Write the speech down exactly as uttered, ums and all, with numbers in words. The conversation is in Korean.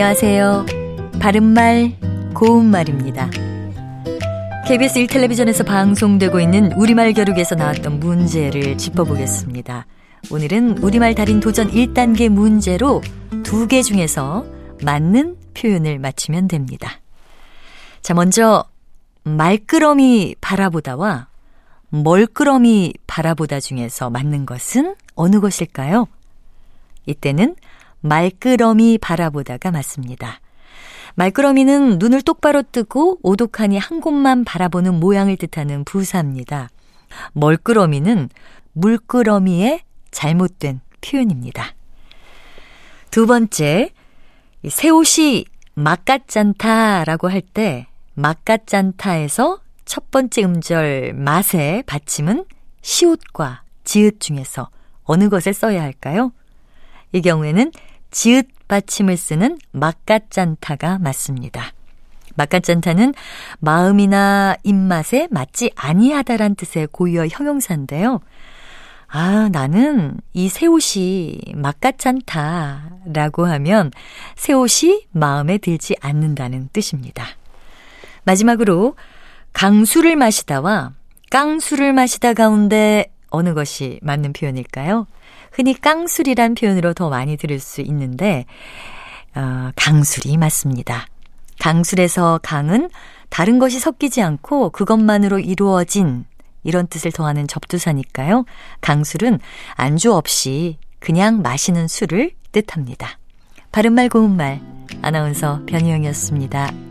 안녕하세요. 바른말, 고운말입니다. 케이비에스 일 텔레비전에서 방송되고 있는 우리말 겨루기에서 나왔던 문제를 짚어보겠습니다. 오늘은 우리말 달인 도전 일 단계 문제로 두 개 중에서 맞는 표현을 맞히면 됩니다. 자, 먼저 말끄러미 바라보다와 멀끄러미 바라보다 중에서 맞는 것은 어느 것일까요? 이때는 말끄러미 바라보다가 맞습니다. 말끄러미는 눈을 똑바로 뜨고 오독하니 한 곳만 바라보는 모양을 뜻하는 부사입니다. 멀끄러미는 물끄러미의 잘못된 표현입니다. 두 번째, 새 옷이 막가짠타라고 할 때 막가짠타에서 첫 번째 음절 맛의 받침은 시옷과 지읒 중에서 어느 것을 써야 할까요? 이 경우에는 지읒 받침을 쓰는 막가짠타가 맞습니다. 막가짠타는 마음이나 입맛에 맞지 아니하다란 뜻의 고유어 형용사인데요. 아, 나는 이 새옷이 막가짠타라고 하면 새옷이 마음에 들지 않는다는 뜻입니다. 마지막으로 강수를 마시다와 깡수를 마시다 가운데 어느 것이 맞는 표현일까요? 흔히 깡술이란 표현으로 더 많이 들을 수 있는데 어, 강술이 맞습니다. 강술에서 강은 다른 것이 섞이지 않고 그것만으로 이루어진 이런 뜻을 더하는 접두사니까요. 강술은 안주 없이 그냥 마시는 술을 뜻합니다. 바른말 고운말 아나운서 변희영이었습니다.